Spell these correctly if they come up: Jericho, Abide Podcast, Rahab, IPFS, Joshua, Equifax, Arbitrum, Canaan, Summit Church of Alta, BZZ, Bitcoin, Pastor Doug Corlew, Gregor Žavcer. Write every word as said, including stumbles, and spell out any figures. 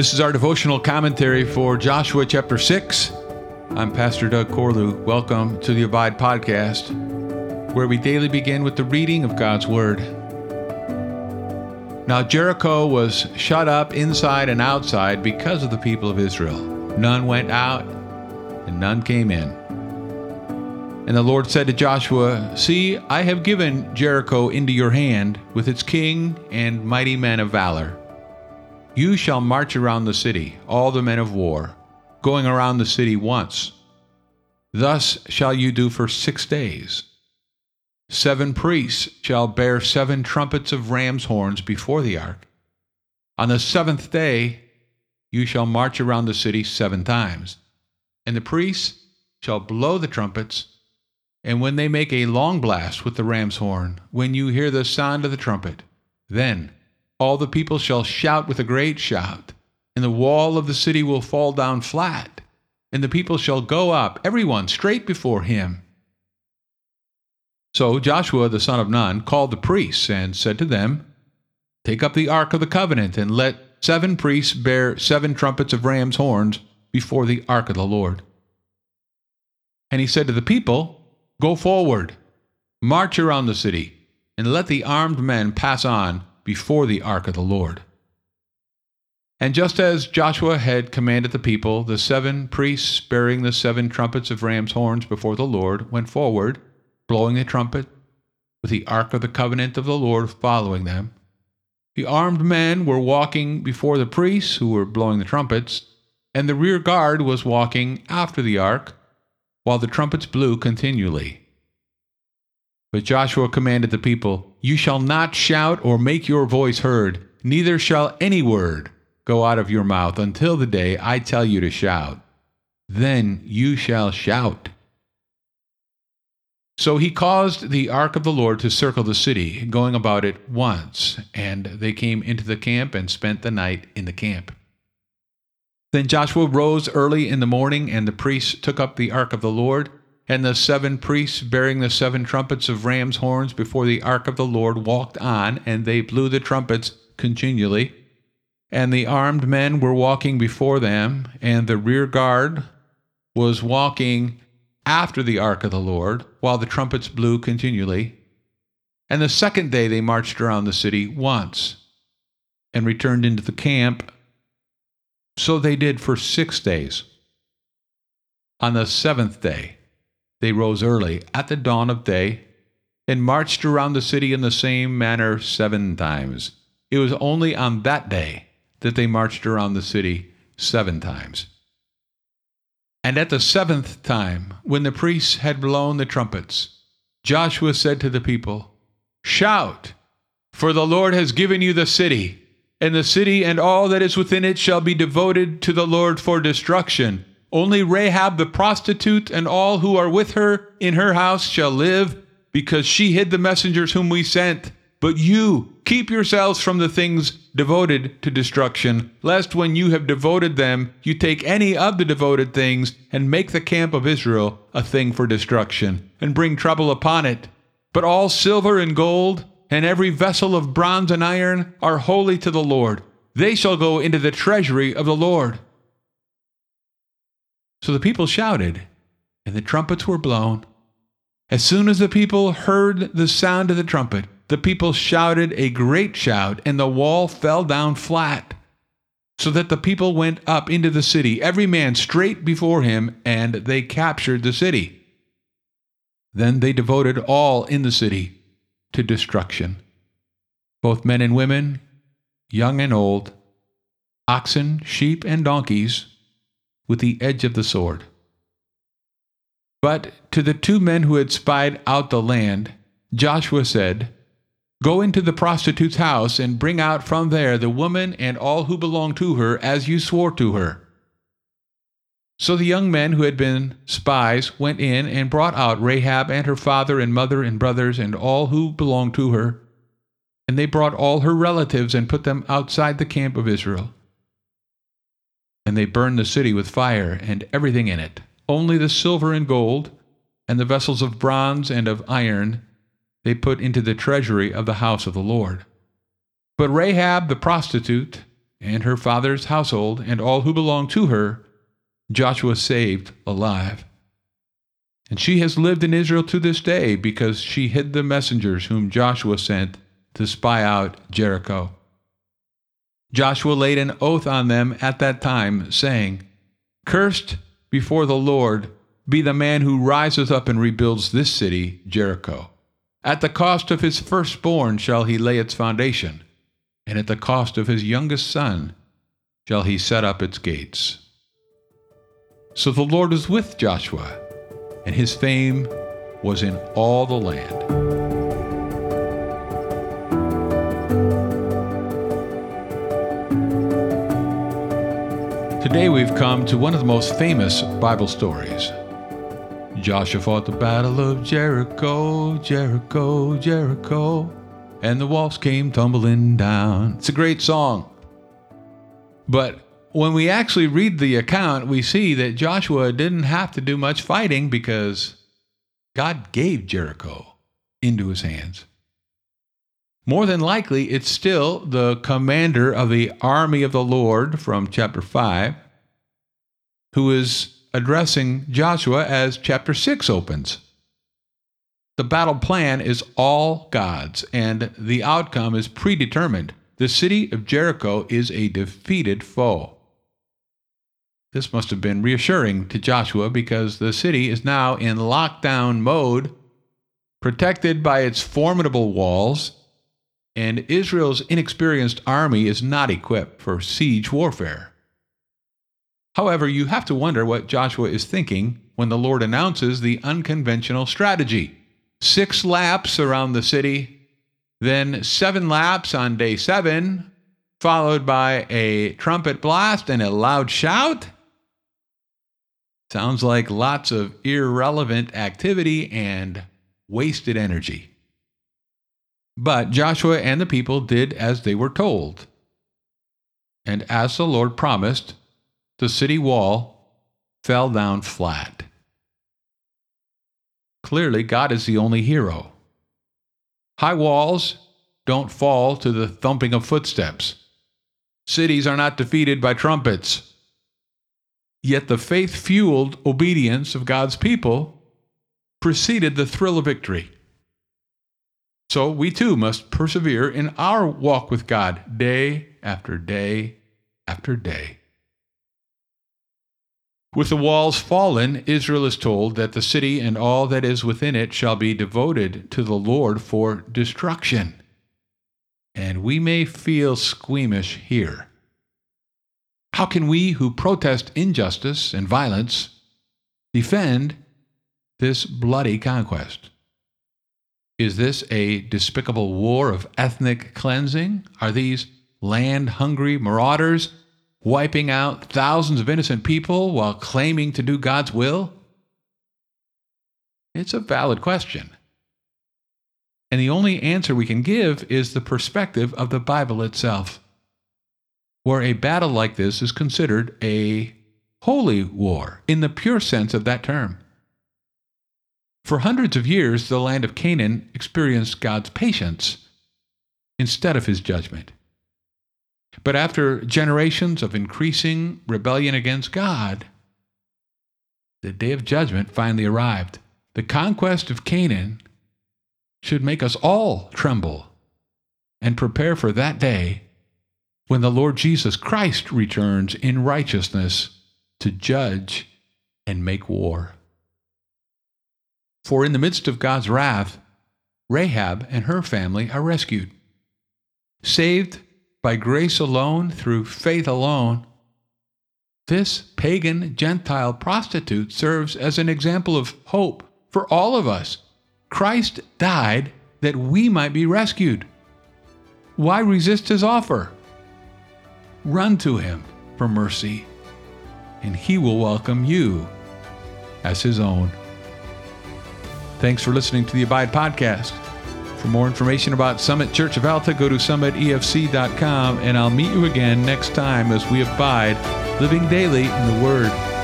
This is our devotional commentary for Joshua chapter six. I'm Pastor Doug Corlew. Welcome to the Abide Podcast, where we daily begin with the reading of God's Word. Now Jericho was shut up inside and outside because of the people of Israel. None went out, and none came in. And the Lord said to Joshua, "See, I have given Jericho into your hand, with its king and mighty men of valor. You shall march around the city, all the men of war, going around the city once. Thus shall you do for six days. Seven priests shall bear seven trumpets of ram's horns before the ark. On the seventh day you shall march around the city seven times, and the priests shall blow the trumpets, and when they make a long blast with the ram's horn, when you hear the sound of the trumpet, then all the people shall shout with a great shout, and the wall of the city will fall down flat, and the people shall go up, everyone straight before him." So Joshua the son of Nun called the priests and said to them, "Take up the ark of the covenant, and let seven priests bear seven trumpets of ram's horns before the ark of the Lord." And he said to the people, "Go forward, march around the city, and let the armed men pass on before the ark of the Lord." And just as Joshua had commanded the people, the seven priests bearing the seven trumpets of ram's horns before the Lord went forward, blowing the trumpet, with the ark of the covenant of the Lord following them. The armed men were walking before the priests who were blowing the trumpets, and the rear guard was walking after the ark, while the trumpets blew continually. But Joshua commanded the people, "You shall not shout or make your voice heard, neither shall any word go out of your mouth until the day I tell you to shout. Then you shall shout." So he caused the ark of the Lord to circle the city, going about it once, and they came into the camp and spent the night in the camp. Then Joshua rose early in the morning, and the priests took up the ark of the Lord, and the seven priests bearing the seven trumpets of ram's horns before the ark of the Lord walked on, and they blew the trumpets continually. And the armed men were walking before them, and the rear guard was walking after the ark of the Lord, while the trumpets blew continually. And the second day they marched around the city once, and returned into the camp. So they did for six days. On the seventh day they rose early at the dawn of day and marched around the city in the same manner seven times. It was only on that day that they marched around the city seven times. And at the seventh time, when the priests had blown the trumpets, Joshua said to the people, "Shout, for the Lord has given you the city, and the city and all that is within it shall be devoted to the Lord for destruction. Only Rahab the prostitute and all who are with her in her house shall live, because she hid the messengers whom we sent. But you keep yourselves from the things devoted to destruction, lest when you have devoted them, you take any of the devoted things and make the camp of Israel a thing for destruction, and bring trouble upon it. But all silver and gold and every vessel of bronze and iron are holy to the Lord. They shall go into the treasury of the Lord." So the people shouted, and the trumpets were blown. As soon as the people heard the sound of the trumpet, the people shouted a great shout, and the wall fell down flat, so that the people went up into the city, every man straight before him, and they captured the city. Then they devoted all in the city to destruction, both men and women, young and old, oxen, sheep, and donkeys, with the edge of the sword. But to the two men who had spied out the land, Joshua said, "Go into the prostitute's house and bring out from there the woman and all who belong to her, as you swore to her." So the young men who had been spies went in and brought out Rahab and her father and mother and brothers and all who belonged to her, and they brought all her relatives and put them outside the camp of Israel. And they burned the city with fire and everything in it, only the silver and gold, and the vessels of bronze and of iron, they put into the treasury of the house of the Lord. But Rahab the prostitute and her father's household and all who belonged to her, Joshua saved alive. And she has lived in Israel to this day because she hid the messengers whom Joshua sent to spy out Jericho. Joshua laid an oath on them at that time, saying, "Cursed before the Lord be the man who rises up and rebuilds this city, Jericho. At the cost of his firstborn shall he lay its foundation, and at the cost of his youngest son shall he set up its gates." So the Lord was with Joshua, and his fame was in all the land. Today we've come to one of the most famous Bible stories. Joshua fought the battle of Jericho, Jericho, Jericho, and the walls came tumbling down. It's a great song. But when we actually read the account, we see that Joshua didn't have to do much fighting because God gave Jericho into his hands. More than likely, it's still the commander of the army of the Lord from chapter five who is addressing Joshua as chapter six opens. The battle plan is all God's, and the outcome is predetermined. The city of Jericho is a defeated foe. This must have been reassuring to Joshua because the city is now in lockdown mode, protected by its formidable walls, and Israel's inexperienced army is not equipped for siege warfare. However, you have to wonder what Joshua is thinking when the Lord announces the unconventional strategy. Six laps around the city, then seven laps on day seven, followed by a trumpet blast and a loud shout. Sounds like lots of irrelevant activity and wasted energy. But Joshua and the people did as they were told. And as the Lord promised, the city wall fell down flat. Clearly, God is the only hero. High walls don't fall to the thumping of footsteps. Cities are not defeated by trumpets. Yet the faith-fueled obedience of God's people preceded the thrill of victory. So we too must persevere in our walk with God day after day after day. With the walls fallen, Israel is told that the city and all that is within it shall be devoted to the Lord for destruction. And we may feel squeamish here. How can we who protest injustice and violence defend this bloody conquest? Is this a despicable war of ethnic cleansing? Are these land-hungry marauders wiping out thousands of innocent people while claiming to do God's will? It's a valid question. And the only answer we can give is the perspective of the Bible itself, where a battle like this is considered a holy war in the pure sense of that term. For hundreds of years, the land of Canaan experienced God's patience instead of his judgment. But after generations of increasing rebellion against God, the day of judgment finally arrived. The conquest of Canaan should make us all tremble and prepare for that day when the Lord Jesus Christ returns in righteousness to judge and make war. For in the midst of God's wrath, Rahab and her family are rescued, saved by grace alone, through faith alone. This pagan Gentile prostitute serves as an example of hope for all of us. Christ died that we might be rescued. Why resist his offer? Run to him for mercy, and he will welcome you as his own. Thanks for listening to the Abide Podcast. For more information about Summit Church of Alta, go to summit f c dot com, and I'll meet you again next time as we abide, living daily in the Word.